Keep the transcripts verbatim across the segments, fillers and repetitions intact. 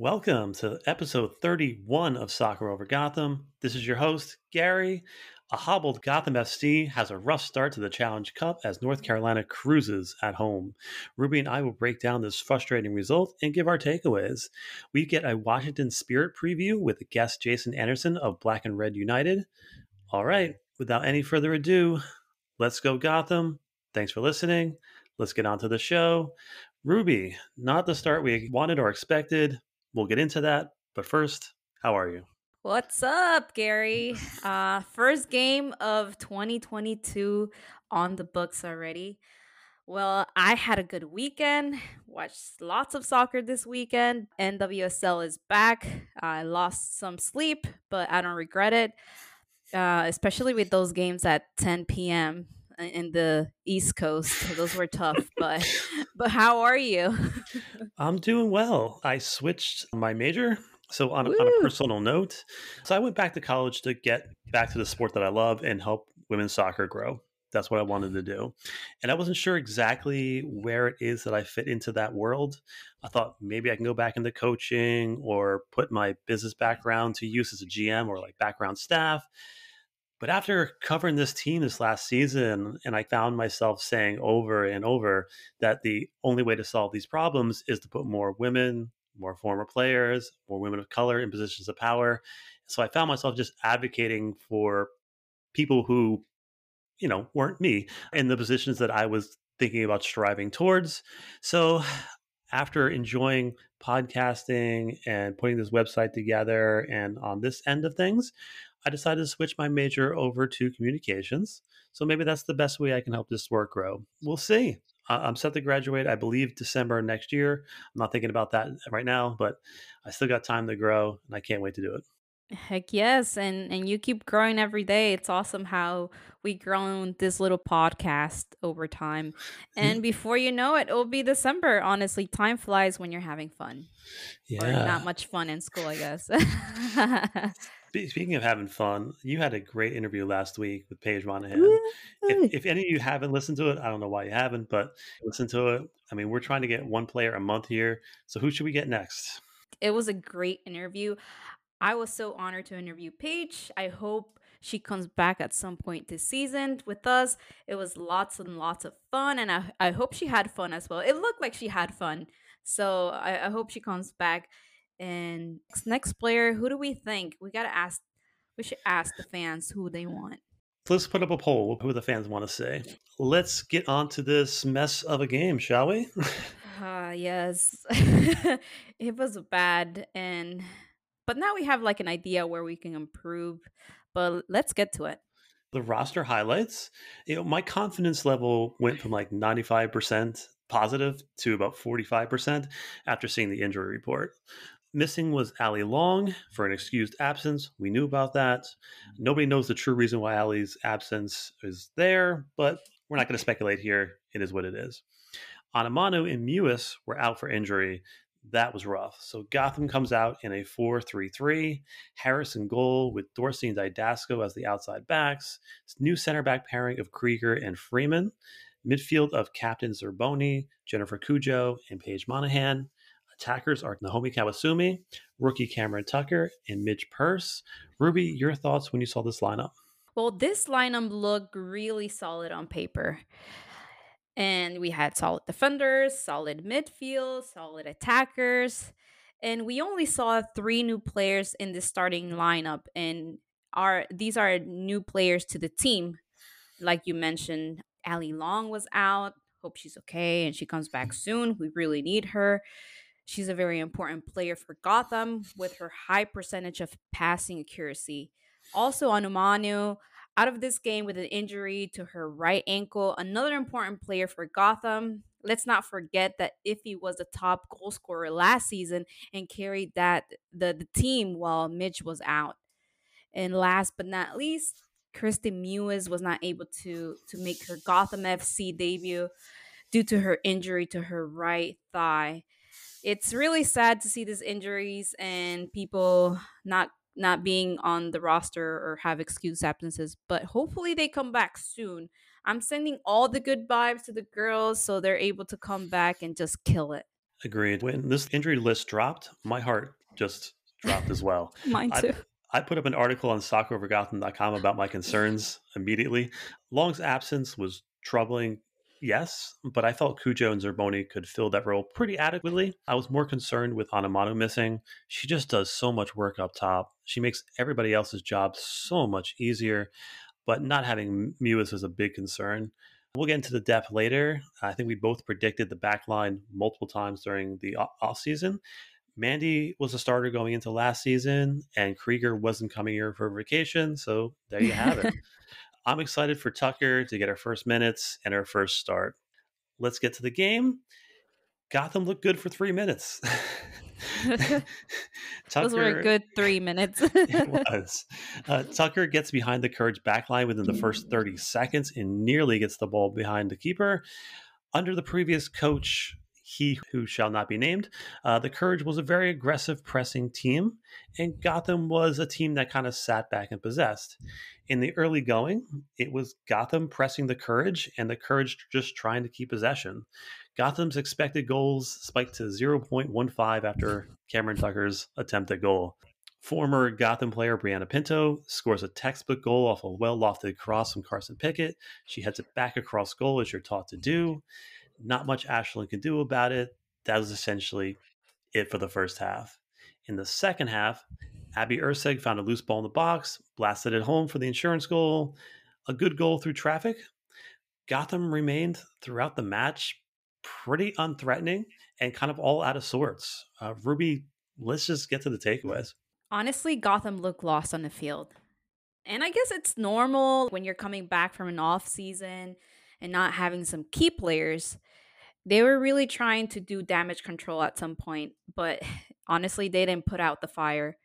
Welcome to episode thirty-one of Soccer Over Gotham. This is your host, Gary. A hobbled Gotham F C has a rough start to the Challenge Cup as North Carolina cruises at home. Ruby and I will break down this frustrating result and give our takeaways. We get a Washington Spirit preview with guest Jason Anderson of Black and Red United. All right, without any further ado, let's go Gotham. Thanks for listening. Let's get on to the show. Ruby, not the start we wanted or expected. We'll get into that, but first, how are you? What's up, Gary? Uh, first game of twenty twenty-two on the books already. Well, I had a good weekend, watched lots of soccer this weekend. N W S L is back. I lost some sleep, but I don't regret it, uh, especially with those games at ten p.m. in the East Coast. Those were tough, but but how are you? I'm doing well. I switched my major. So on a, on a personal note, so I went back to college to get back to the sport that I love and help women's soccer grow. That's what I wanted to do. And I wasn't sure exactly where it is that I fit into that world. I thought maybe I can go back into coaching or put my business background to use as a G M or like background staff. But after covering this team this last season, and I found myself saying over and over that the only way to solve these problems is to put more women, more former players, more women of color in positions of power. So I found myself just advocating for people who, you know, weren't me in the positions that I was thinking about striving towards. So after enjoying podcasting and putting this website together and on this end of things, I decided to switch my major over to communications. So maybe that's the best way I can help this work grow. We'll see. I'm set to graduate, I believe, December next year. I'm not thinking about that right now, but I still got time to grow, and I can't wait to do it. Heck yes. And, and you keep growing every day. It's awesome how we've grown this little podcast over time. And before you know it, it'll be December. Honestly, time flies when you're having fun. Yeah. Or not much fun in school, I guess. Speaking of having fun, you had a great interview last week with Paige Monahan. If, if any of you haven't listened to it, I don't know why you haven't, but listen to it. I mean, we're trying to get one player a month here. So who should we get next? It was a great interview. I was so honored to interview Paige. I hope she comes back at some point this season with us. It was lots and lots of fun, and I, I hope she had fun as well. It looked like she had fun. So I, I hope she comes back. And next player, who do we think? We gotta ask. We should ask the fans who they want. Let's put up a poll. Who the fans want to say? Let's get on to this mess of a game, shall we? Ah, uh, yes. It was bad, and but now we have like an idea where we can improve. But let's get to it. The roster highlights. You know, my confidence level went from like ninety-five percent positive to about forty-five percent after seeing the injury report. Missing was Ali Long for an excused absence. We knew about that. Nobody knows the true reason why Ali's absence is there, but we're not going to speculate here. It is what it is. Anamanu and Mewis were out for injury. That was rough. So Gotham comes out in a four three three. Harris in goal with Dorsey and Dydasco as the outside backs. New center back pairing of Krieger and Freeman. Midfield of Captain Zerboni, Jennifer Cujo, and Paige Monahan. Attackers are Nahomi Kawasumi, rookie Cameron Tucker, and Mitch Purse. Ruby, your thoughts when you saw this lineup? Well, this lineup looked really solid on paper. And we had solid defenders, solid midfield, solid attackers. And we only saw three new players in the starting lineup. And are these are new players to the team. Like you mentioned, Ali Long was out. Hope she's okay and she comes back soon. We really need her. She's a very important player for Gotham with her high percentage of passing accuracy. Also, Anamanu, out of this game with an injury to her right ankle, another important player for Gotham. Let's not forget that Iffy was the top goal scorer last season and carried that the, the team while Mitch was out. And last but not least, Kristin Mewis was not able to, to make her Gotham F C debut due to her injury to her right thigh. It's really sad to see these injuries and people not not being on the roster or have excused absences, but hopefully they come back soon. I'm sending all the good vibes to the girls so they're able to come back and just kill it. Agreed. When this injury list dropped, my heart just dropped as well. Mine too. I, I put up an article on Soccer Over Gotham dot com about my concerns immediately. Long's absence was troubling, yes, but I felt Cujo and Zerboni could fill that role pretty adequately. I was more concerned with Anamanu missing. She just does so much work up top. She makes everybody else's job so much easier, but not having Mewis is a big concern. We'll get into the depth later. I think we both predicted the back line multiple times during the offseason. Mandy was a starter going into last season, and Krieger wasn't coming here for vacation, so there you have it. I'm excited for Tucker to get her first minutes and her first start. Let's get to the game. Gotham looked good for three minutes. Tucker, those were a good three minutes. It was. Uh, Tucker gets behind the Courage backline within the first thirty seconds and nearly gets the ball behind the keeper. Under the previous coach, he who shall not be named, uh, the Courage was a very aggressive pressing team, and Gotham was a team that kind of sat back and possessed. In the early going, it was Gotham pressing the Courage and the Courage just trying to keep possession. Gotham's expected goals spiked to zero point one five after Cameron Tucker's attempt at goal. Former Gotham player Brianna Pinto scores a textbook goal off a well-lofted cross from Carson Pickett. She heads it back across goal, as you're taught to do. Not much Ashland can do about it. That was essentially it for the first half. In the second half, Abby Erceg found a loose ball in the box, blasted it home for the insurance goal, a good goal through traffic. Gotham remained throughout the match pretty unthreatening and kind of all out of sorts. Uh, Ruby, let's just get to the takeaways. Honestly, Gotham looked lost on the field. And I guess it's normal when you're coming back from an off season and not having some key players. They were really trying to do damage control at some point, but honestly, they didn't put out the fire.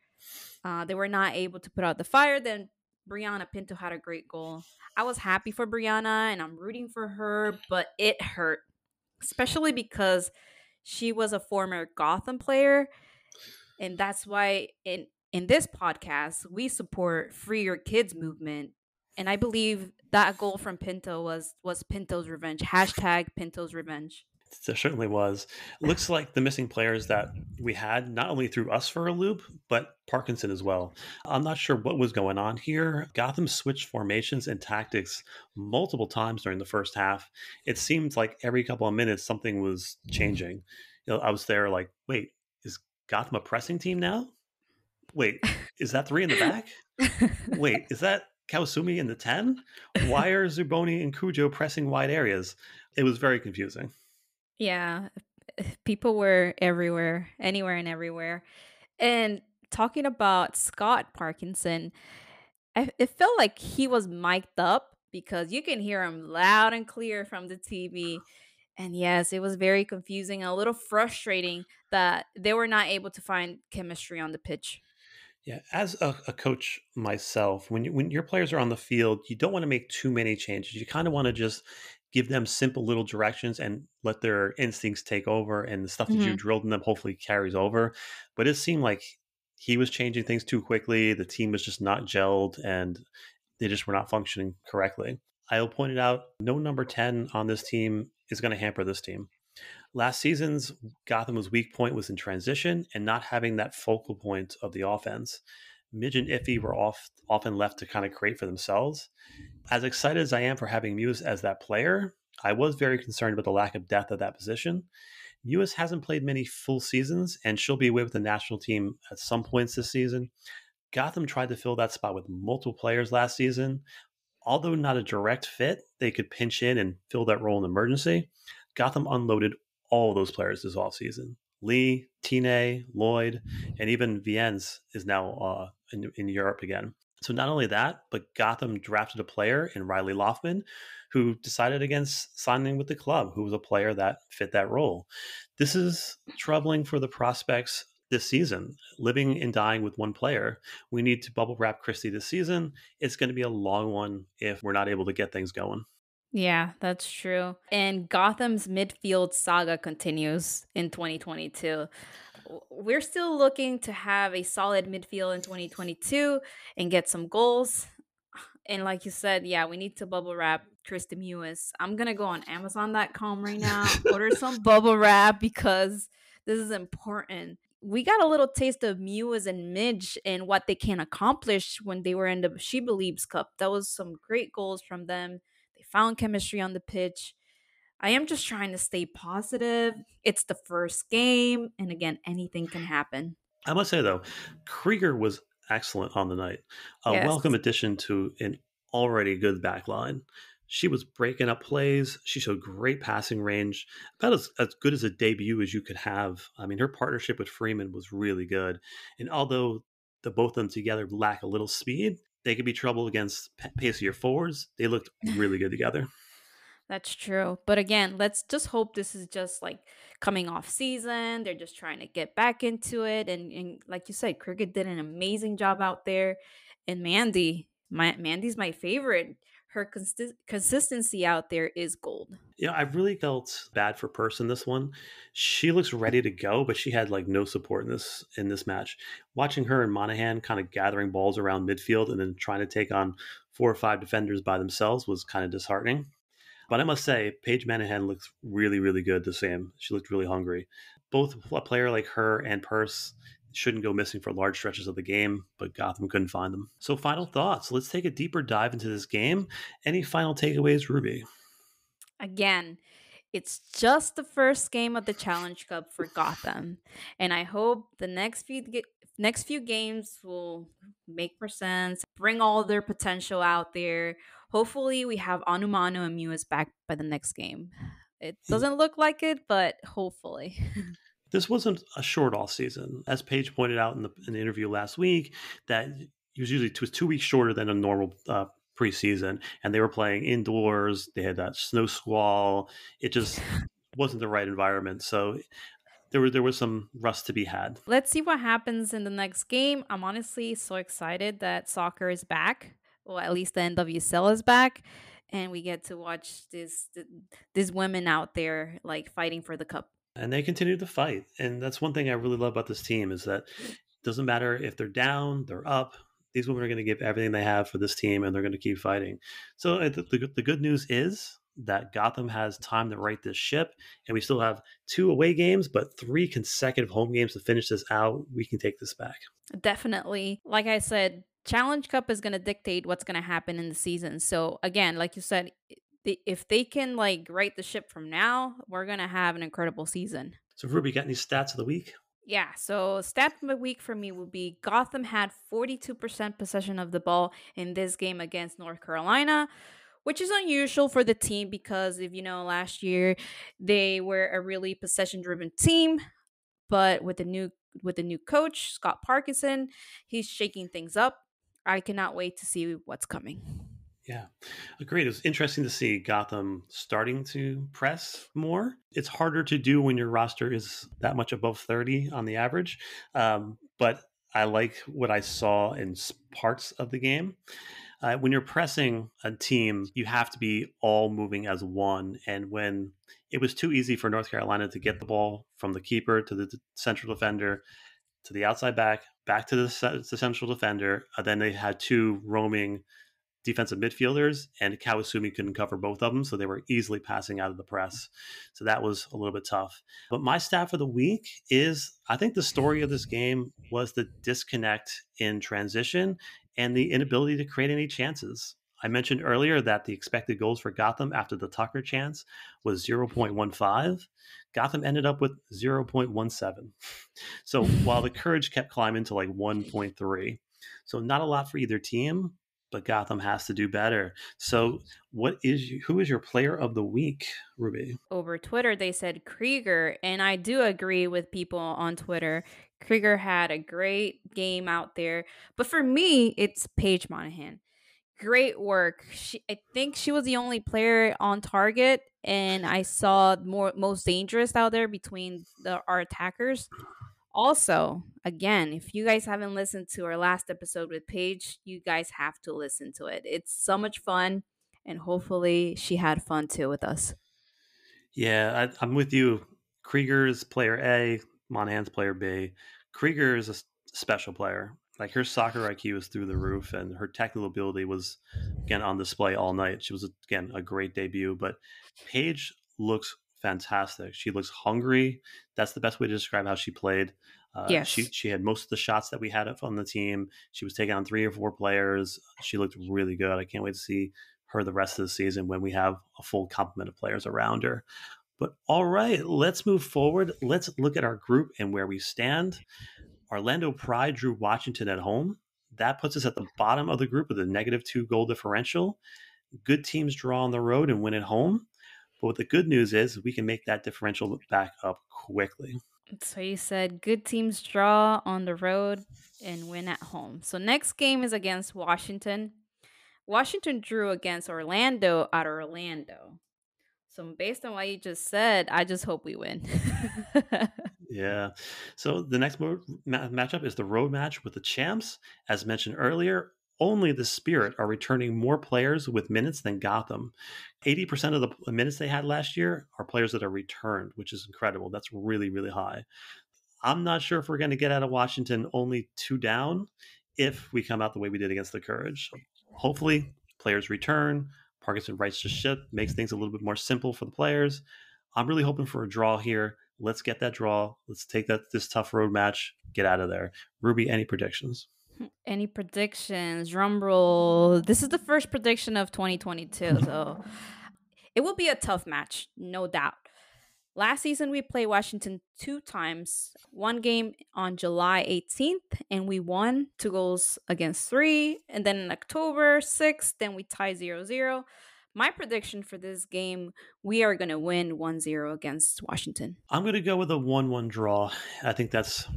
Uh, they were not able to put out the fire. Then Brianna Pinto had a great goal. I was happy for Brianna and I'm rooting for her, but it hurt, especially because she was a former Gotham player. And that's why in, in this podcast, we support Free Your Kids movement. And I believe that goal from Pinto was was Pinto's revenge. Hashtag Pinto's revenge. There certainly was. Looks like the missing players that we had not only threw us for a loop, but Parkinson as well. I'm not sure what was going on here. Gotham switched formations and tactics multiple times during the first half. It seemed like every couple of minutes something was changing. You know, I was there like, wait, is Gotham a pressing team now? Wait, is that three in the back? Wait, is that Kawasumi in the ten? Why are Zerboni and Cujo pressing wide areas? It was very confusing. Yeah, people were everywhere, anywhere and everywhere. And talking about Scott Parkinson, I, it felt like he was mic'd up because you can hear him loud and clear from the T V. And yes, it was very confusing, a little frustrating that they were not able to find chemistry on the pitch. Yeah, as a, a coach myself, when you, when your players are on the field, you don't want to make too many changes. You kind of want to just give them simple little directions and let their instincts take over, and the stuff mm-hmm. that you drilled in them hopefully carries over. But it seemed like he was changing things too quickly. The team was just not gelled, and they just were not functioning correctly. I'll point it out, no number ten on this team is going to hamper this team. Last season's Gotham's weak point was in transition and not having that focal point of the offense. Midge and Iffy were off, often left to kind of create for themselves. As excited as I am for having Mewis as that player, I was very concerned about the lack of depth at that position. Mewis hasn't played many full seasons, and she'll be away with the national team at some points this season. Gotham tried to fill that spot with multiple players last season. Although not a direct fit, they could pinch in and fill that role in emergency. Gotham unloaded all those players this offseason. Lee, Tine, Lloyd, and even Viennes is now uh, in, in Europe again. So not only that, but Gotham drafted a player in Riley Loughman who decided against signing with the club, who was a player that fit that role. This is troubling for the prospects this season, living and dying with one player. We need to bubble wrap Christie this season. It's going to be a long one if we're not able to get things going. Yeah, that's true. And Gotham's midfield saga continues in twenty twenty-two. We're still looking to have a solid midfield in twenty twenty-two and get some goals. And like you said, yeah, we need to bubble wrap Kristin Mewis. I'm going to go on Amazon dot com right now, order some bubble wrap because This is important. We got a little taste of Mewis and Midge and what they can accomplish when they were in the She Believes Cup. That was some great goals from them. They found chemistry on the pitch. I am just trying to stay positive. It's the first game. And again, anything can happen. I must say, though, Krieger was excellent on the night. A yes. welcome addition to an already good back line. She was breaking up plays. She showed great passing range, about as, as good as a debut as you could have. I mean, her partnership with Freeman was really good. And although the both of them together lack a little speed, they could be trouble against pacier forwards. They looked really good together. That's true. But again, let's just hope this is just like coming off season. They're just trying to get back into it. And, and like you said, Krieger did an amazing job out there. And Mandy, my, Mandy's my favorite. Her consi- consistency out there is gold. You know, I really felt bad for Purse in this one. She looks ready to go, but she had like no support in this in this match. Watching her and Monahan kind of gathering balls around midfield and then trying to take on four or five defenders by themselves was kind of disheartening. But I must say, Paige Monahan looks really, really good the same. She looked really hungry. Both a player like her and Purse shouldn't go missing for large stretches of the game, but Gotham couldn't find them. So final thoughts. Let's take a deeper dive into this game. Any final takeaways, Ruby? Again, it's just the first game of the Challenge Cup for Gotham. And I hope the next few next few games will make more sense, bring all their potential out there. Hopefully we have Anamanu and Mewis back by the next game. It doesn't look like it, but hopefully. This wasn't a short off season. As Paige pointed out in the, in the interview last week, that it was usually it was two weeks shorter than a normal uh, preseason, and they were playing indoors. They had that snow squall. It just wasn't the right environment. So there was there was some rust to be had. Let's see what happens in the next game. I'm honestly so excited that soccer is back, or at least the N W S L is back, and we get to watch this these women out there like fighting for the cup. And they continue to fight. And that's one thing I really love about this team is that it doesn't matter if they're down, they're up. These women are going to give everything they have for this team, and they're going to keep fighting. So the, the, the good news is that Gotham has time to right this ship, and we still have two away games, but three consecutive home games to finish this out. We can take this back. Definitely. Like I said, Challenge Cup is going to dictate what's going to happen in the season. So again, like you said, if they can like right the ship from now, we're going to have an incredible season. So Ruby, got any stats of the week? Yeah. So stat of the week for me would be Gotham had forty-two percent possession of the ball in this game against North Carolina, which is unusual for the team because if you know, last year they were a really possession driven team, but with the new, with the new coach, Scott Parkinson, he's shaking things up. I cannot wait to see what's coming. Yeah, agreed. It was interesting to see Gotham starting to press more. It's harder to do when your roster is that much above thirty on the average. Um, but I like what I saw in parts of the game. Uh, when you're pressing a team, you have to be all moving as one. And when it was too easy for North Carolina to get the ball from the keeper to the central defender, to the outside back, back to the, the central defender, uh, then they had two roaming defensive midfielders, and Kawasumi couldn't cover both of them, so they were easily passing out of the press. So that was a little bit tough. But my stat for the week is, I think the story of this game was the disconnect in transition and the inability to create any chances. I mentioned earlier that the expected goals for Gotham after the Tucker chance was zero point one five. Gotham ended up with zero point one seven. So while the Courage kept climbing to like one point three. So not a lot for either team, but Gotham has to do better. So what is who is your player of the week, Ruby? Over Twitter, they said Krieger, and I do agree with people on Twitter. Krieger had a great game out there. But for me, it's Paige Monahan. Great work. She, I think she was the only player on target, and I saw more most dangerous out there between the, our attackers. Also, again, if you guys haven't listened to our last episode with Paige, you guys have to listen to it. It's so much fun, and hopefully she had fun too with us. Yeah, I, I'm with you. Krieger's player A, Monahan's player B. Krieger is a special player. Like, her soccer I Q is through the roof, and her technical ability was, again, on display all night. She was, again, a great debut, but Paige looks fantastic. She looks hungry. That's the best way to describe how she played. Uh, yes. She she had most of the shots that we had on the team. She was taking on three or four players. She looked really good. I can't wait to see her the rest of the season when we have a full complement of players around her. But all right, let's move forward. Let's look at our group and where we stand. Orlando Pride drew Washington at home. That puts us at the bottom of the group with a negative two goal differential. Good teams draw on the road and win at home. But what the good news is, we can make that differential back up quickly. So you said good teams draw on the road and win at home. So next game is against Washington. Washington drew against Orlando at Orlando. So based on what you just said, I just hope we win. Yeah. So the next mo- ma- matchup is the road match with the champs. As mentioned earlier, only the Spirit are returning more players with minutes than Gotham. eighty percent of the minutes they had last year are players that are returned, which is incredible. That's really, really high. I'm not sure if we're going to get out of Washington only two down if we come out the way we did against the Courage. Hopefully, players return. Parkinson rights the ship, makes things a little bit more simple for the players. I'm really hoping for a draw here. Let's get that draw. Let's take that this tough road match. Get out of there. Ruby, any predictions? Any predictions? Drum roll. This is the first prediction of twenty twenty-two. So it will be a tough match, no doubt. Last season, we played Washington two times. One game on July eighteenth, and we won two goals against three. And then on October sixth, then we tied zero zero. My prediction for this game, we are going to win one zero against Washington. I'm going to go with a one one draw. I think that's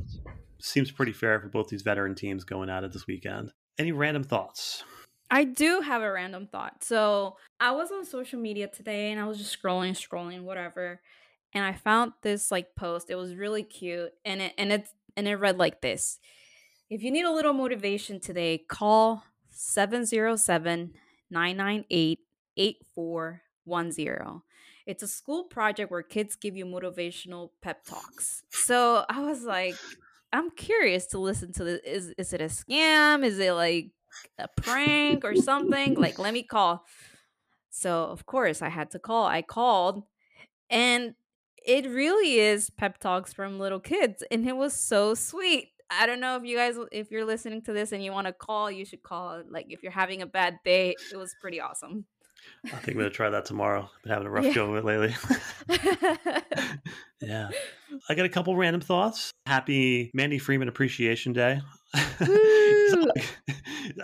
seems pretty fair for both these veteran teams going at it this weekend. Any random thoughts? I do have a random thought. So I was on social media today, and I was just scrolling, scrolling, whatever. And I found this like post. It was really cute. And it and it, and it read like this. If you need a little motivation today, call seven zero seven, nine nine eight, eight four one zero. It's a school project where kids give you motivational pep talks. So I was like, I'm curious to listen to this. Is, is it a scam? Is it like a prank or something? Like, let me call. So, of course, I had to call. I called. And it really is pep talks from little kids. And it was so sweet. I don't know if you guys, if you're listening to this and you want to call, you should call. Like if you're having a bad day, it was pretty awesome. I think we're going to try that tomorrow. I've been having a rough yeah. go of it lately. Yeah. I got a couple random thoughts. Happy Mandy Freeman Appreciation Day. Like,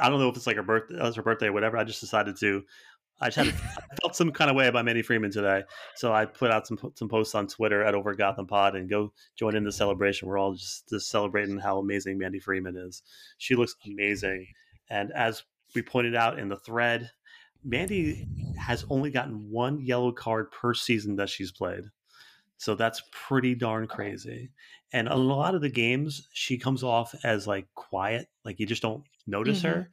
I don't know if it's like her birthday, it's her birthday or whatever. I just decided to. I just had I felt some kind of way about Mandy Freeman today, so I put out some some posts on Twitter at Over Gotham Pod and go join in the celebration. We're all just, just celebrating how amazing Mandy Freeman is. She looks amazing, and as we pointed out in the thread, Mandy has only gotten one yellow card per season that she's played, so that's pretty darn crazy. And a lot of the games, she comes off as like quiet, like you just don't notice mm-hmm. her.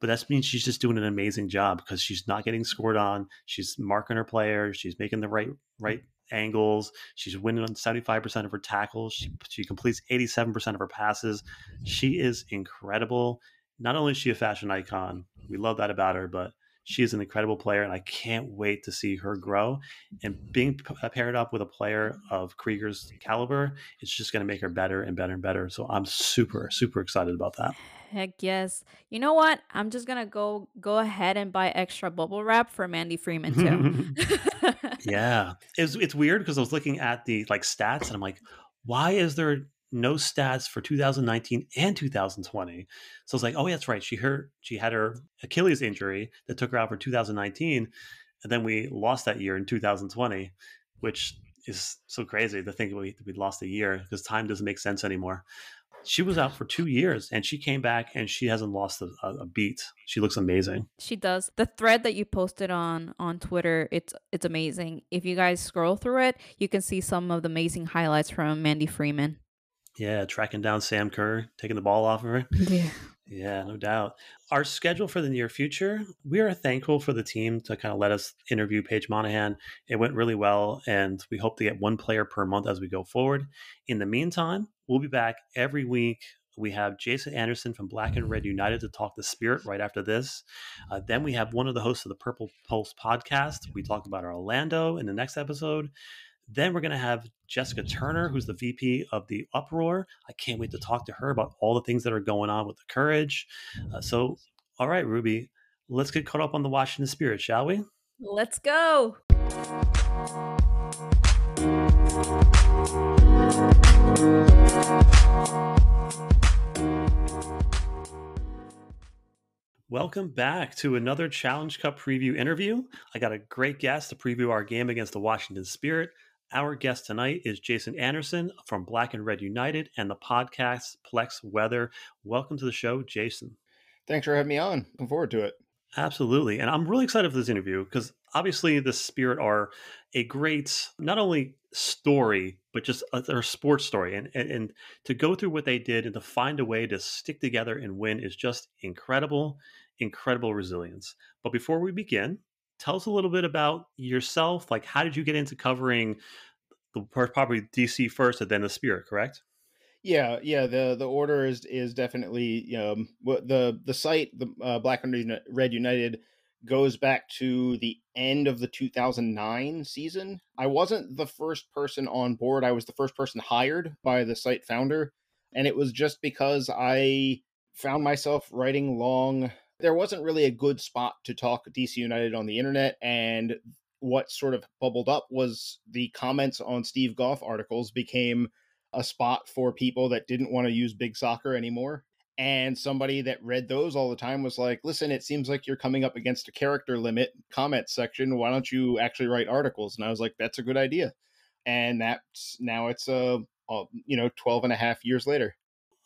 But that means she's just doing an amazing job because she's not getting scored on. She's marking her players. She's making the right right angles. She's winning on seventy-five percent of her tackles. She, she completes eighty-seven percent of her passes. She is incredible. Not only is she a fashion icon, we love that about her, but she is an incredible player, and I can't wait to see her grow. And being paired up with a player of Krieger's caliber, it's just going to make her better and better and better. So I'm super, super excited about that. Heck yes. You know what? I'm just going to go go ahead and buy extra bubble wrap for Mandy Freeman, too. Yeah. It's, it's weird because I was looking at the like stats, and I'm like, why is there no stats for two thousand nineteen and two thousand twenty. So I was like, oh, yeah, that's right. She hurt. She had her Achilles injury that took her out for two thousand nineteen. And then we lost that year in two thousand twenty, which is so crazy to think we, we lost a year because time doesn't make sense anymore. She was out for two years and she came back and she hasn't lost a, a beat. She looks amazing. She does. The thread that you posted on on Twitter, it's it's amazing. If you guys scroll through it, you can see some of the amazing highlights from Mandy Freeman. Yeah, tracking down Sam Kerr, taking the ball off of her. Yeah. Yeah, no doubt. Our schedule for the near future, we are thankful for the team to kind of let us interview Paige Monahan. It went really well, and we hope to get one player per month as we go forward. In the meantime, we'll be back every week. We have Jason Anderson from Black and Red United to talk the Spirit right after this. Uh, then we have one of the hosts of the Purple Pulse podcast. We talk about Orlando in the next episode. Then we're going to have Jessica Turner, who's the V P of the Uproar. I can't wait to talk to her about all the things that are going on with the Courage. Uh, so, all right, Ruby, let's get caught up on the Washington Spirit, shall we? Let's go. Welcome back to another Challenge Cup preview interview. I got a great guest to preview our game against the Washington Spirit. Our guest tonight is Jason Anderson from Black and Red United and the podcast Plex Weather. Welcome to the show, Jason. Thanks for having me on. Looking forward to it. Absolutely. And I'm really excited for this interview because obviously the Spirit are a great, not only story, but just a, a sports story. And, and and to go through what they did and to find a way to stick together and win is just incredible, incredible resilience. But before we begin, tell us a little bit about yourself. Like, how did you get into covering the probably D C first and then the Spirit, correct? Yeah, yeah. The the order is is definitely um the the site the uh, Black and Red United goes back to the end of the two thousand nine season. I wasn't the first person on board. I was the first person hired by the site founder, and it was just because I found myself writing long. There wasn't really a good spot to talk D C United on the internet, and what sort of bubbled up was the comments on Steve Goff articles became a spot for people that didn't want to use big soccer anymore. And somebody that read those all the time was like, listen, it seems like you're coming up against a character limit comment section. Why don't you actually write articles? And I was like, that's a good idea. And that's now it's, uh, uh, you know, twelve and a half years later.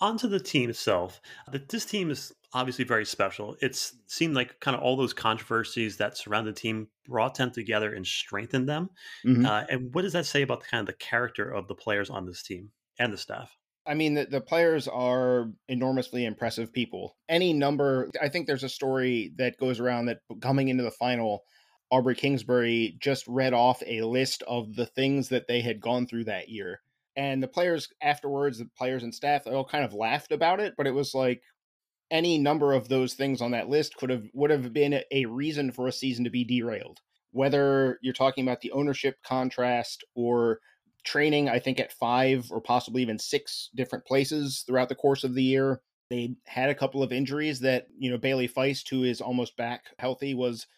Onto the team itself. This team is obviously very special. It's seemed like kind of all those controversies that surround the team brought them together and strengthened them. Mm-hmm. Uh, and what does that say about the kind of the character of the players on this team and the staff? I mean, the, the players are enormously impressive people. Any number, I think there's a story that goes around that coming into the final, Aubrey Kingsbury just read off a list of the things that they had gone through that year. And the players afterwards, the players and staff, they all kind of laughed about it, but it was like any number of those things on that list could have would have been a reason for a season to be derailed. Whether you're talking about the ownership contrast or training, I think, at five or possibly even six different places throughout the course of the year. They had a couple of injuries that, you know, Bailey Feist, who is almost back healthy, was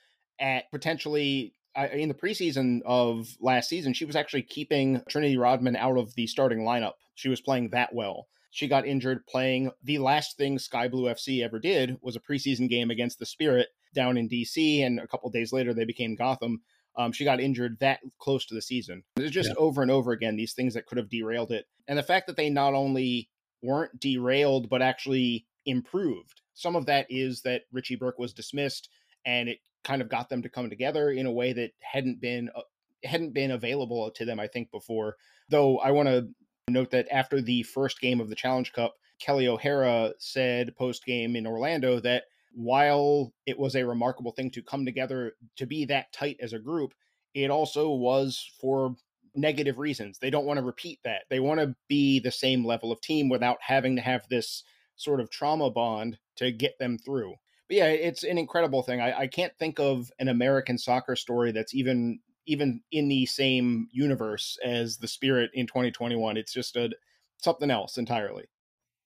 at potentially I, in the preseason of last season. She was actually keeping Trinity Rodman out of the starting lineup. She was playing that well. She got injured playing the last thing Sky Blue F C ever did was a preseason game against the Spirit down in D C. And a couple of days later, they became Gotham. Um, she got injured that close to the season. There's just yeah. over and over again, these things that could have derailed it. And the fact that they not only weren't derailed, but actually improved. Some of that is that Richie Burke was dismissed and it kind of got them to come together in a way that hadn't been, uh, hadn't been available to them, I think, before. Though I want to note that after the first game of the Challenge Cup, Kelly O'Hara said post-game in Orlando that while it was a remarkable thing to come together to be that tight as a group, it also was for negative reasons. They don't want to repeat that. They want to be the same level of team without having to have this sort of trauma bond to get them through. But yeah, it's an incredible thing. I, I can't think of an American soccer story that's even even in the same universe as the Spirit in twenty twenty-one. It's just a, something else entirely.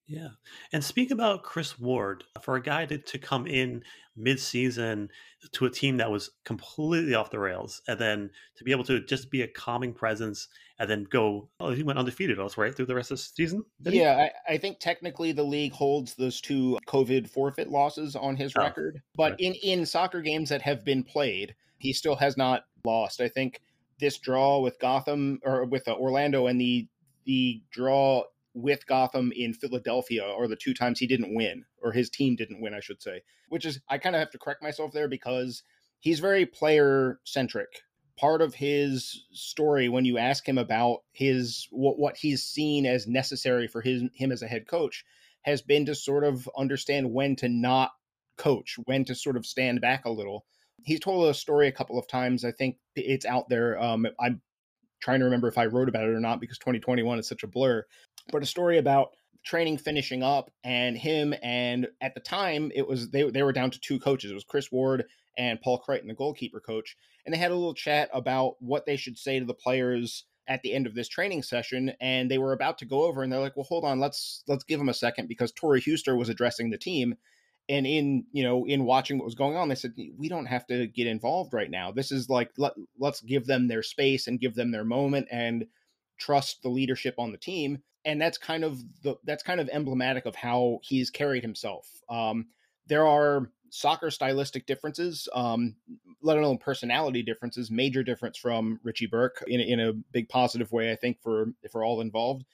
Yeah. And speak about Chris Ward. For a guy to, to come in mid-season to a team that was completely off the rails and then to be able to just be a calming presence and then go, oh, he went undefeated also, right, through the rest of the season? Yeah, I, I think technically the league holds those two COVID forfeit losses on his oh, record. But right. in, in soccer games that have been played, he still has not lost. I think this draw with Gotham or with Orlando and the the draw with Gotham in Philadelphia or the two times he didn't win or his team didn't win, I should say, which is I kind of have to correct myself there because he's very player centric. Part of his story, when you ask him about his what, what he's seen as necessary for his him as a head coach, has been to sort of understand when to not coach, when to sort of stand back a little. He's told a story a couple of times. I think it's out there. Um, I'm trying to remember if I wrote about it or not because twenty twenty-one is such a blur. But a story about training finishing up and him. And at the time, it was they they were down to two coaches. It was Chris Ward and Paul Crichton, the goalkeeper coach. And they had a little chat about what they should say to the players at the end of this training session, and they were about to go over, and they're like, well, hold on, let's let's give him a second, because Tori Huester was addressing the team. And in, you know, in watching what was going on, they said, we don't have to get involved right now. This is like, let, let's give them their space and give them their moment and trust the leadership on the team. And that's kind of the, that's kind of emblematic of how he's carried himself. Um, there are soccer stylistic differences, um, let alone personality differences, major difference from Richie Burke in, in a big positive way, I think, for, for all involved.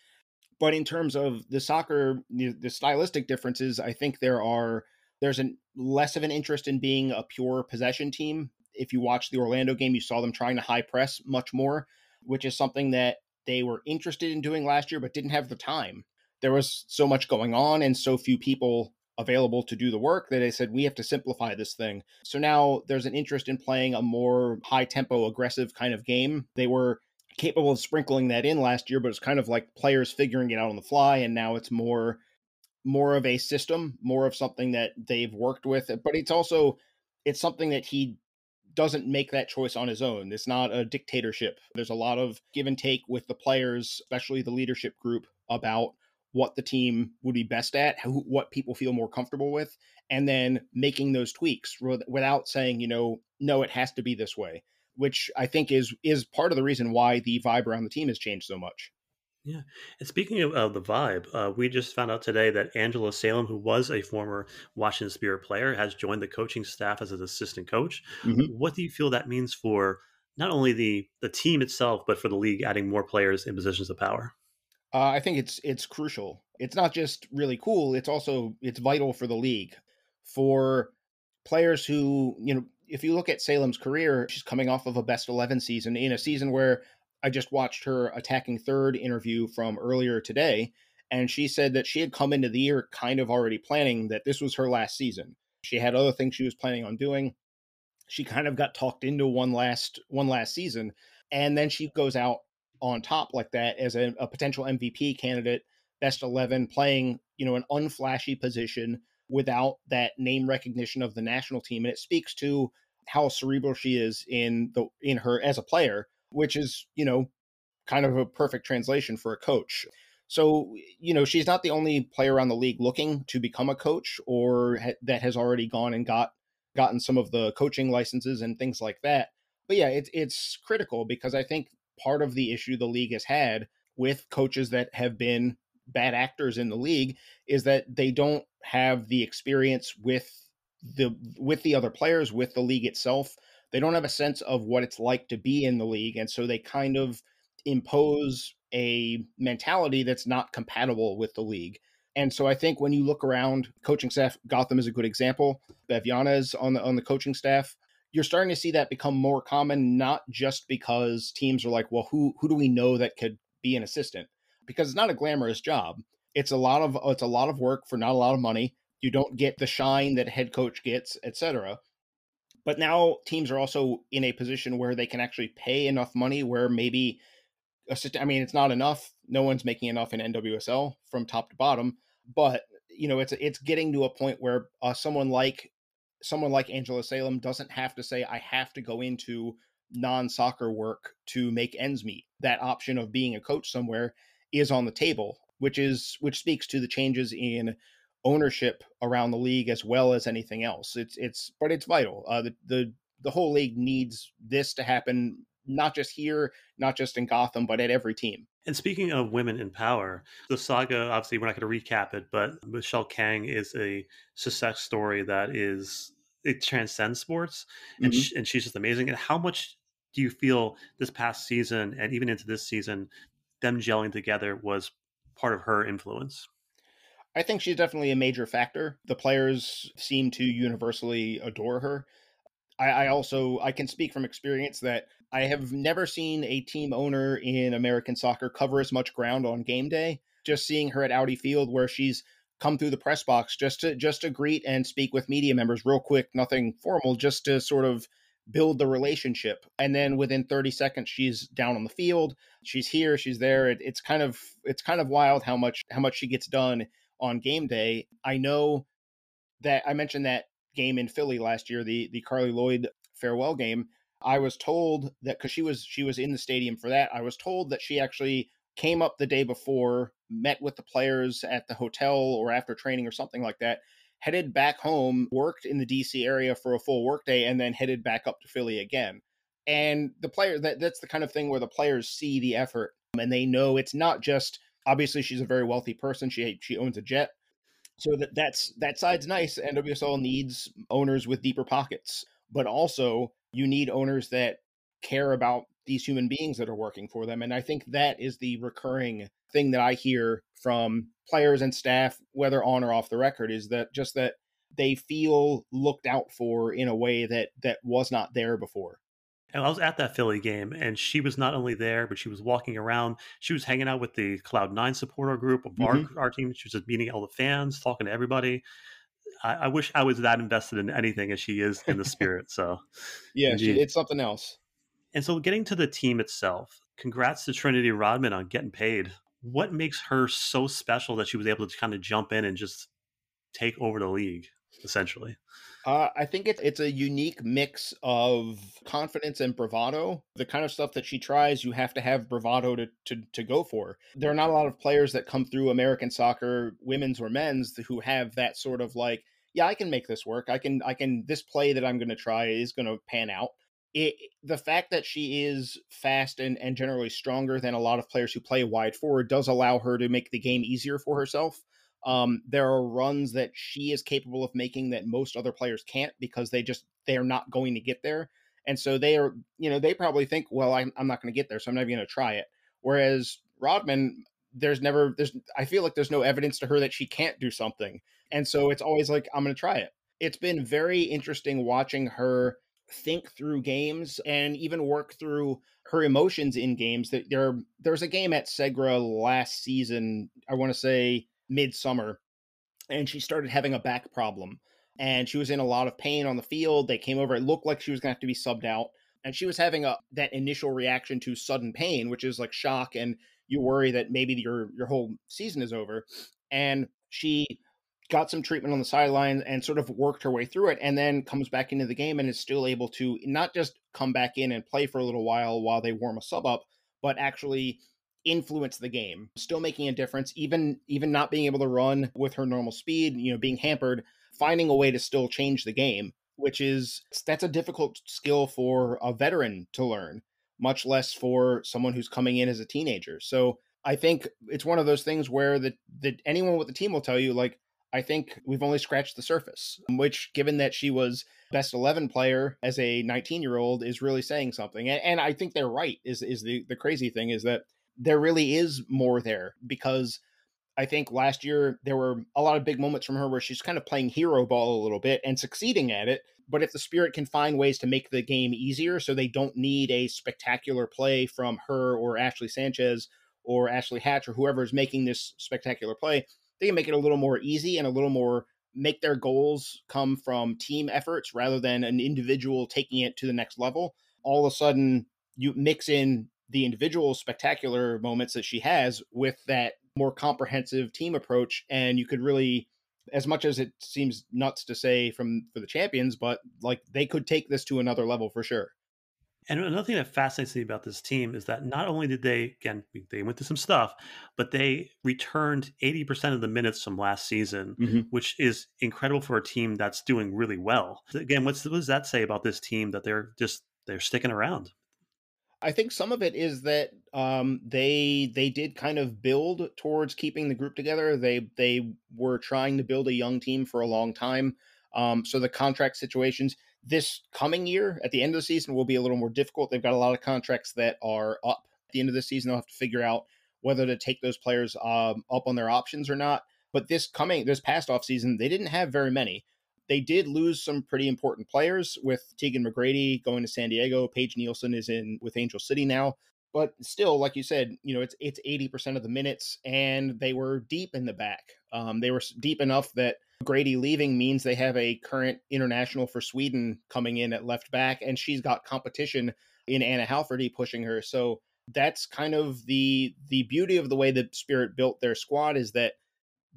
But in terms of the soccer, the, the stylistic differences, I think there are, There's an, less of an interest in being a pure possession team. If you watch the Orlando game, you saw them trying to high press much more, which is something that they were interested in doing last year, but didn't have the time. There was so much going on and so few people available to do the work that they said, we have to simplify this thing. So now there's an interest in playing a more high tempo, aggressive kind of game. They were capable of sprinkling that in last year, but it's kind of like players figuring it out on the fly. And now it's more more of a system, more of something that they've worked with, but it's also, it's something that he doesn't make that choice on his own. It's not a dictatorship. There's a lot of give and take with the players, especially the leadership group, about what the team would be best at, who, what people feel more comfortable with, and then making those tweaks without saying, you know, no, it has to be this way, which I think is, is part of the reason why the vibe around the team has changed so much. Yeah. And speaking of uh, the vibe, uh, we just found out today that Angela Salem, who was a former Washington Spirit player, has joined the coaching staff as an assistant coach. Mm-hmm. What do you feel that means for not only the, the team itself, but for the league, adding more players in positions of power? Uh, I think it's it's crucial. It's not just really cool. It's also, it's vital for the league. For players who, you know, if you look at Salem's career, she's coming off of a best eleven season, in a season where I just watched her attacking third interview from earlier today, and she said that she had come into the year kind of already planning that this was her last season. She had other things she was planning on doing. She kind of got talked into one last one last season, and then she goes out on top like that as a, a potential M V P candidate, best eleven, playing, you know, an unflashy position without that name recognition of the national team. And it speaks to how cerebral she is in the in her as a player, which is, you know, kind of a perfect translation for a coach. So, you know, she's not the only player around the league looking to become a coach or ha- that has already gone and got gotten some of the coaching licenses and things like that. But yeah, it, it's critical, because I think part of the issue the league has had with coaches that have been bad actors in the league is that they don't have the experience with the with the other players, with the league itself. They don't have a sense of what it's like to be in the league. And so they kind of impose a mentality that's not compatible with the league. And so I think when you look around coaching staff, Gotham is a good example. Bev Yanez on the, on the coaching staff, you're starting to see that become more common, not just because teams are like, well, who, who do we know that could be an assistant? Because it's not a glamorous job. It's a lot of, it's a lot of work for not a lot of money. You don't get the shine that a head coach gets, et cetera. But now teams are also in a position where they can actually pay enough money where maybe, I mean, it's not enough. No one's making enough in N W S L from top to bottom. But, you know, it's it's getting to a point where uh, someone like someone like Angela Salem doesn't have to say, I have to go into non-soccer work to make ends meet. That option of being a coach somewhere is on the table, which is which speaks to the changes in ownership around the league as well as anything else. It's it's but it's vital. Uh, the the the whole league needs this to happen, not just here, not just in Gotham, but at every team. And speaking of women in power, the saga, obviously we're not going to recap it, but Michelle Kang is a success story that is it transcends sports, and mm-hmm. she, and she's just amazing. And how much do you feel this past season and even into this season, them gelling together was part of her influence? I think she's definitely a major factor. The players seem to universally adore her. I, I also, I can speak from experience that I have never seen a team owner in American soccer cover as much ground on game day. Just seeing her at Audi Field, where she's come through the press box just to, just to greet and speak with media members real quick, nothing formal, just to sort of build the relationship. And then within thirty seconds, she's down on the field. She's here, she's there. It, it's kind of, it's kind of wild how much, how much she gets done on game day. I know that I mentioned that game in Philly last year, the the Carly Lloyd farewell game. I was told that because she was she was in the stadium for that, I was told that she actually came up the day before, met with the players at the hotel or after training or something like that, headed back home, worked in the D C area for a full workday, and then headed back up to Philly again. And the player, that, that's the kind of thing where the players see the effort and they know it's not just, obviously she's a very wealthy person. She she owns a jet. So that that's that side's nice. N W S L needs owners with deeper pockets, but also you need owners that care about these human beings that are working for them. And I think that is the recurring thing that I hear from players and staff, whether on or off the record, is that just that they feel looked out for in a way that that was not there before. And I was at that Philly game, and she was not only there, but she was walking around. She was hanging out with the Cloud nine supporter group of mm-hmm. our, our team. She was just meeting all the fans, talking to everybody. I, I wish I was that invested in anything as she is in the Spirit. So, yeah, she, it's something else. And so getting to the team itself, congrats to Trinity Rodman on getting paid. What makes her so special that she was able to kind of jump in and just take over the league, essentially? Uh, I think it, it's a unique mix of confidence and bravado. The kind of stuff that she tries, you have to have bravado to, to, to go for. There are not a lot of players that come through American soccer, women's or men's, who have that sort of like, yeah, I can make this work. I can, I can, this play that I'm going to try is going to pan out. It, the fact that she is fast and, and generally stronger than a lot of players who play wide forward does allow her to make the game easier for herself. Um, there are runs that she is capable of making that most other players can't because they just, they're not going to get there. And so they are, you know, they probably think, well, I'm, I'm not going to get there, so I'm not even going to try it. Whereas Rodman, there's never, there's, I feel like there's no evidence to her that she can't do something. And so it's always like, I'm going to try it. It's been very interesting watching her think through games and even work through her emotions in games. That there, there's a game at Segra last season, I want to say, midsummer, and she started having a back problem and she was in a lot of pain on the field. They came over, it looked like she was gonna have to be subbed out, and she was having a that initial reaction to sudden pain, which is like shock, and you worry that maybe your your whole season is over. And she got some treatment on the sideline and sort of worked her way through it, and then comes back into the game and is still able to not just come back in and play for a little while while they warm a sub up, but actually influence the game, still making a difference, even even not being able to run with her normal speed, you know, being hampered, finding a way to still change the game, which is, that's a difficult skill for a veteran to learn, much less for someone who's coming in as a teenager. So I think it's one of those things where the, the anyone with the team will tell you, like, I think we've only scratched the surface, which, given that she was best eleven player as a nineteen-year-old, is really saying something. And, and I think they're right, is is the, the crazy thing is that there really is more there, because I think last year there were a lot of big moments from her where she's kind of playing hero ball a little bit and succeeding at it. But if the Spirit can find ways to make the game easier so they don't need a spectacular play from her or Ashley Sanchez or Ashley Hatch or whoever is making this spectacular play, they can make it a little more easy and a little more, make their goals come from team efforts rather than an individual taking it to the next level. All of a sudden you mix in the individual spectacular moments that she has with that more comprehensive team approach. And you could really, as much as it seems nuts to say from for the champions, but like they could take this to another level for sure. And another thing that fascinates me about this team is that not only did they, again, they went through some stuff, but they returned eighty percent of the minutes from last season, mm-hmm. which is incredible for a team that's doing really well. Again, what's, what does that say about this team, that they're just, they're sticking around? I think some of it is that um, they they did kind of build towards keeping the group together. They they were trying to build a young team for a long time. Um, so the contract situations this coming year at the end of the season will be a little more difficult. They've got a lot of contracts that are up at the end of the season. They'll have to figure out whether to take those players um, up on their options or not. But this coming this past offseason, they didn't have very many. They did lose some pretty important players, with Tegan McGrady going to San Diego. Paige Nielsen is in with Angel City now. But still, like you said, you know, it's it's eighty percent of the minutes, and they were deep in the back. Um, they were deep enough that McGrady leaving means they have a current international for Sweden coming in at left back, and she's got competition in Anna Halfordy pushing her. So that's kind of the the beauty of the way the Spirit built their squad, is that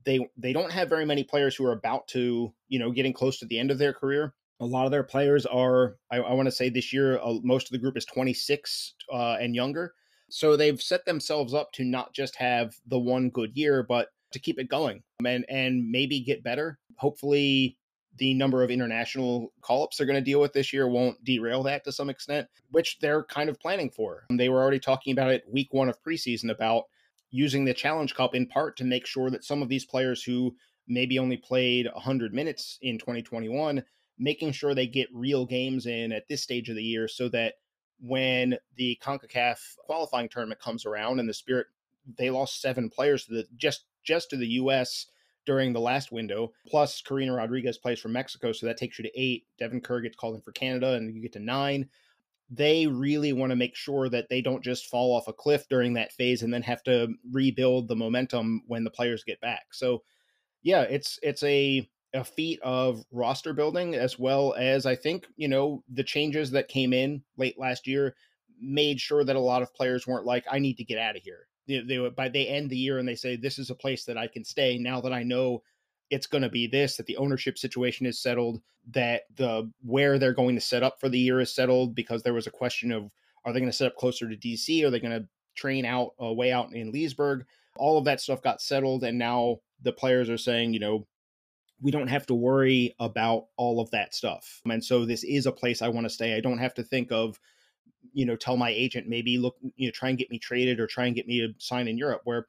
They they don't have very many players who are about to, you know, getting close to the end of their career. a lot of their players are, I, I want to say this year, uh, most of the group is twenty-six uh, and younger. So they've set themselves up to not just have the one good year, but to keep it going and, and maybe get better. Hopefully the number of international call-ups they're going to deal with this year won't derail that to some extent, which they're kind of planning for. They were already talking about it week one of preseason about using the Challenge Cup in part to make sure that some of these players who maybe only played one hundred minutes in twenty twenty-one, making sure they get real games in at this stage of the year so that when the CONCACAF qualifying tournament comes around and the Spirit, they lost seven players to the, just, just to the U S during the last window, plus Karina Rodriguez plays for Mexico, so that takes you to eight. Devin Kerr gets called in for Canada, and you get to nine. They really want to make sure that they don't just fall off a cliff during that phase and then have to rebuild the momentum when the players get back. So, yeah, it's it's a, a feat of roster building, as well as, I think, you know, the changes that came in late last year made sure that a lot of players weren't like, I need to get out of here. They, they by they end the year and they say, this is a place that I can stay now that I know it's going to be this, that the ownership situation is settled, that the where they're going to set up for the year is settled, because there was a question of, are they going to set up closer to D C? Are they going to train out uh, way out in Leesburg? All of that stuff got settled, and now the players are saying, you know, we don't have to worry about all of that stuff. And so this is a place I want to stay. I don't have to think of, you know, tell my agent, maybe look, you know, try and get me traded or try and get me to sign in Europe, where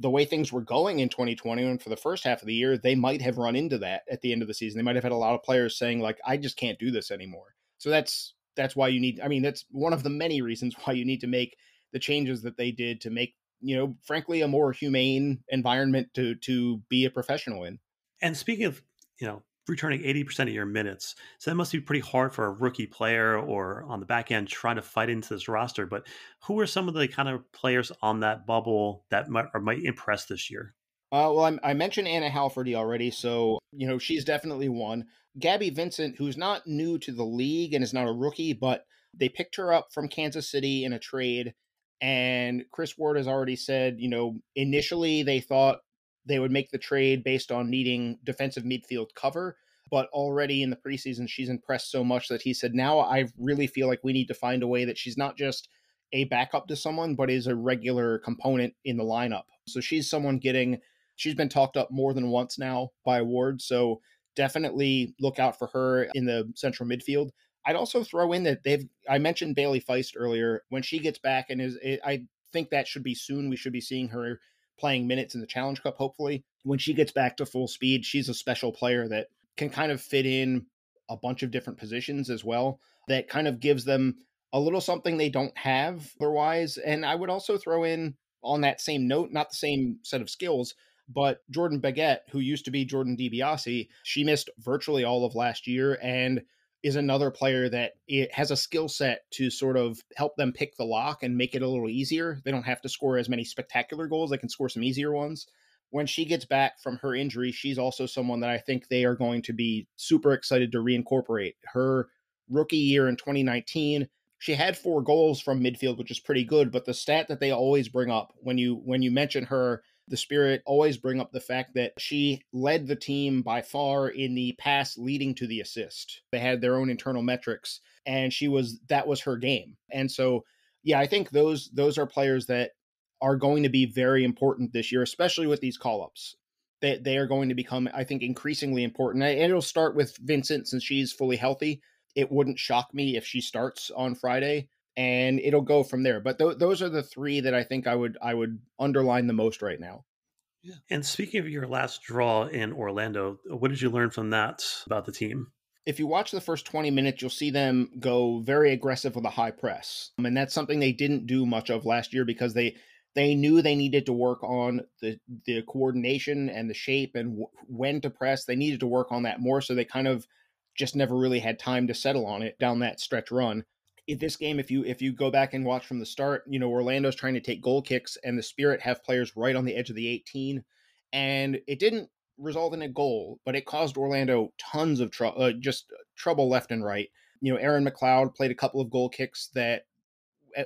the way things were going in twenty twenty and for the first half of the year, they might have run into that at the end of the season. They might have had a lot of players saying like, I just can't do this anymore. So that's, that's why you need, I mean, that's one of the many reasons why you need to make the changes that they did to make, you know, frankly, a more humane environment to, to be a professional in. And speaking of, you know, returning eighty percent of your minutes. So that must be pretty hard for a rookie player or on the back end trying to fight into this roster. But who are some of the kind of players on that bubble that might or might impress this year? Uh, well, I'm, I mentioned Anna Halfordy already. So, you know, she's definitely one. Gabby Vincent, who's not new to the league and is not a rookie, but they picked her up from Kansas City in a trade. And Chris Ward has already said, you know, initially they thought they would make the trade based on needing defensive midfield cover, but already in the preseason, she's impressed so much that he said, now I really feel like we need to find a way that she's not just a backup to someone, but is a regular component in the lineup. So she's someone getting, she's been talked up more than once now by Ward. So definitely look out for her in the central midfield. I'd also throw in that they've, I mentioned Bailey Feist earlier. When she gets back, and is, it, I think that should be soon, we should be seeing her playing minutes in the Challenge Cup, hopefully. When she gets back to full speed, she's a special player that can kind of fit in a bunch of different positions as well. That kind of gives them a little something they don't have otherwise. And I would also throw in on that same note, not the same set of skills, but Jordan Baguette, who used to be Jordan DiBiase, she missed virtually all of last year and is another player that it has a skill set to sort of help them pick the lock and make it a little easier. They don't have to score as many spectacular goals. They can score some easier ones. When she gets back from her injury, she's also someone that I think they are going to be super excited to reincorporate. Her rookie year in twenty nineteen, she had four goals from midfield, which is pretty good. But the stat that they always bring up when you when you mention her, the Spirit always bring up the fact that she led the team by far in the pass leading to the assist. They had their own internal metrics, and she was that was her game. And so, yeah, I think those those are players that are going to be very important this year, especially with these call-ups. They, they are going to become, I think, increasingly important. And it'll start with Vincent since she's fully healthy. It wouldn't shock me if she starts on Friday. And it'll go from there. But th- those are the three that I think I would I would underline the most right now. Yeah. And speaking of your last draw in Orlando, what did you learn from that about the team? If you watch the first twenty minutes, you'll see them go very aggressive with a high press. I mean, that's something they didn't do much of last year because they they knew they needed to work on the, the coordination and the shape and w- when to press. They needed to work on that more. So they kind of just never really had time to settle on it down that stretch run. In this game, if you if you go back and watch from the start, you know, Orlando's trying to take goal kicks and the Spirit have players right on the edge of the eighteen. And it didn't result in a goal, but it caused Orlando tons of trouble, uh, just trouble left and right. You know, Aaron McLeod played a couple of goal kicks that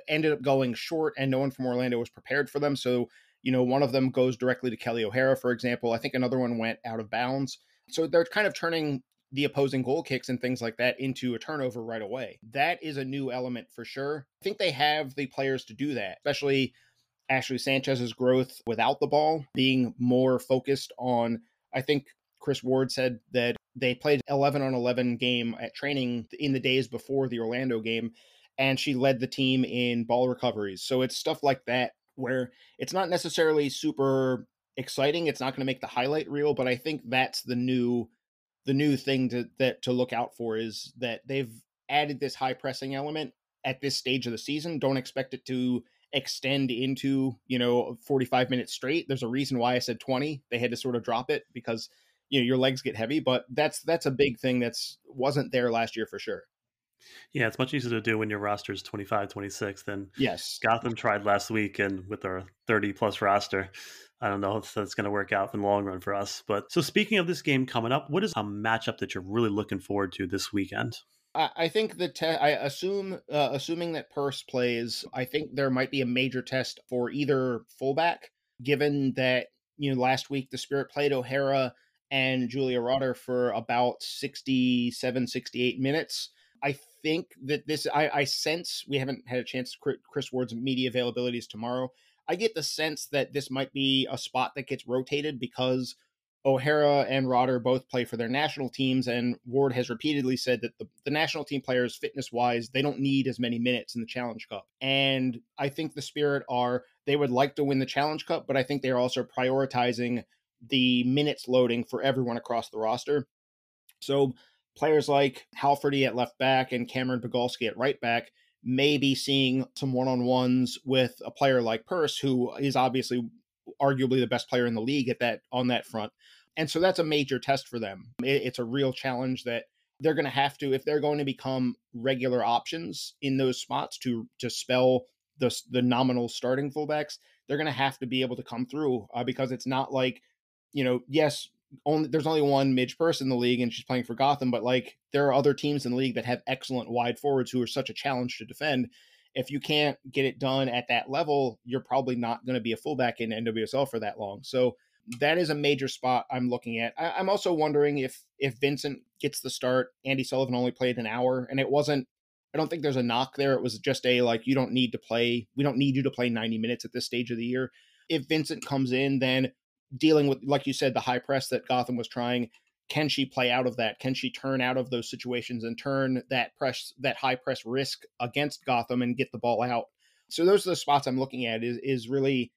ended up going short and no one from Orlando was prepared for them. So, you know, one of them goes directly to Kelly O'Hara, for example. I think another one went out of bounds. So they're kind of turning the opposing goal kicks and things like that into a turnover right away. That is a new element for sure. I think they have the players to do that, especially Ashley Sanchez's growth without the ball, being more focused on, I think Chris Ward said that they played eleven on eleven game at training in the days before the Orlando game, and she led the team in ball recoveries. So it's stuff like that where it's not necessarily super exciting. It's not going to make the highlight reel, but I think that's the new the new thing to, that to look out for, is that they've added this high pressing element at this stage of the season. Don't expect it to extend into, you know, forty-five minutes straight. There's a reason why I said twenty. They had to sort of drop it because, you know, your legs get heavy, but that's that's a big thing that's wasn't there last year for sure. Yeah, it's much easier to do when your roster is twenty-five, twenty-six than yes. Gotham tried last week, and with our thirty plus roster, I don't know if that's going to work out in the long run for us. But so speaking of this game coming up, what is a matchup that you're really looking forward to this weekend? I, I think the te- I assume uh, assuming that Purse plays, I think there might be a major test for either fullback, given that, you know, last week the Spirit played O'Hara and Julia Rotter for about sixty-seven, sixty-eight minutes. I think that this, I, I sense, we haven't had a chance, Chris Ward's media availability is tomorrow. I get the sense that this might be a spot that gets rotated because O'Hara and Rotter both play for their national teams, and Ward has repeatedly said that the, the national team players, fitness-wise, they don't need as many minutes in the Challenge Cup. And I think the Spirit are, they would like to win the Challenge Cup, but I think they're also prioritizing the minutes loading for everyone across the roster. So players like Halfordy at left back and Cameron Pogolski at right back may be seeing some one-on-ones with a player like Purse, who is obviously arguably the best player in the league at that on that front. And so that's a major test for them. It, it's a real challenge that they're going to have to, if they're going to become regular options in those spots to to spell the, the nominal starting fullbacks, they're going to have to be able to come through uh, because it's not like, you know, yes, Only there's only one Midge Purse in the league and she's playing for Gotham, but like there are other teams in the league that have excellent wide forwards who are such a challenge to defend. If you can't get it done at that level, you're probably not going to be a fullback in N W S L for that long. So that is a major spot I'm looking at. I, I'm also wondering if if Vincent gets the start. Andy Sullivan only played an hour, and it wasn't, I don't think there's a knock there. It was just a, like, you don't need to play. We don't need you to play ninety minutes at this stage of the year. If Vincent comes in, then dealing with, like you said, the high press that Gotham was trying, can she play out of that? Can she turn out of those situations and turn that press, that high press risk against Gotham and get the ball out? So those are the spots I'm looking at. Is is really,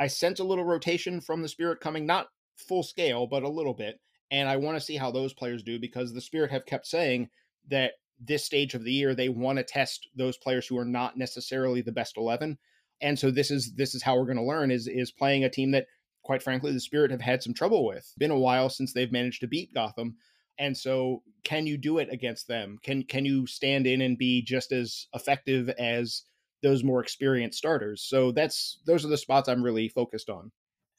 I sense a little rotation from the Spirit coming, not full scale, but a little bit. And I want to see how those players do, because the Spirit have kept saying that this stage of the year, they want to test those players who are not necessarily the best eleven. And so this is this is how we're going to learn, is is playing a team that, quite frankly, the Spirit have had some trouble with. It's been a while since they've managed to beat Gotham. And so can you do it against them? Can can you stand in and be just as effective as those more experienced starters? So that's those are the spots I'm really focused on.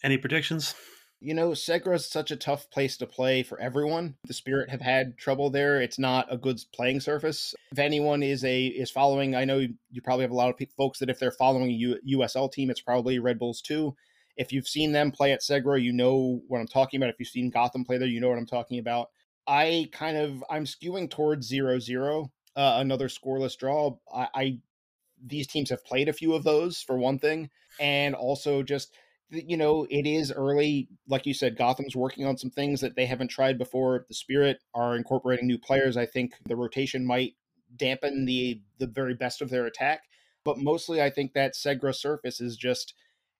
Any predictions? You know, Segra is such a tough place to play for everyone. The Spirit have had trouble there. It's not a good playing surface. If anyone is a is following, I know you probably have a lot of people, folks that if they're following a U S L team, it's probably Red Bulls too. If you've seen them play at Segra, you know what I'm talking about. If you've seen Gotham play there, you know what I'm talking about. I kind of, I'm skewing towards zero zero, uh, another scoreless draw. I, I These teams have played a few of those, for one thing. And also just, you know, it is early. Like you said, Gotham's working on some things that they haven't tried before. The Spirit are incorporating new players. I think the rotation might dampen the the very best of their attack. But mostly I think that Segra surface is just,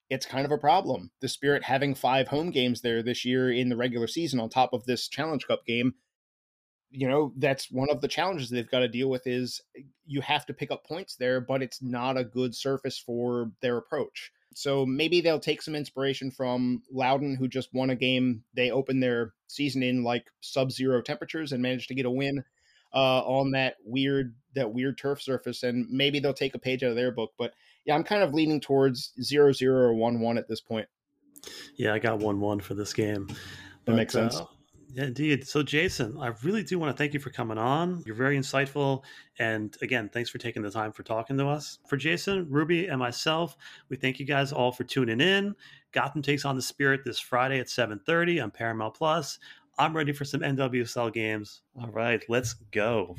it's kind of a problem. The Spirit having five home games there this year in the regular season on top of this Challenge Cup game, you know, that's one of the challenges they've got to deal with, is you have to pick up points there, but it's not a good surface for their approach. So maybe they'll take some inspiration from Loudon, who just won a game. They opened their season in like sub-zero temperatures and managed to get a win uh, on that weird, that weird turf surface. And maybe they'll take a page out of their book, but yeah, I'm kind of leaning towards zero zero or one one at this point. Yeah, I got one one for this game. That but, makes sense. Uh, yeah, indeed. So, Jason, I really do want to thank you for coming on. You're very insightful. And again, thanks for taking the time for talking to us. For Jason, Ruby, and myself, we thank you guys all for tuning in. Gotham takes on the Spirit this Friday at seven thirty on Paramount Plus. I'm ready for some N W S L games. All right, let's go.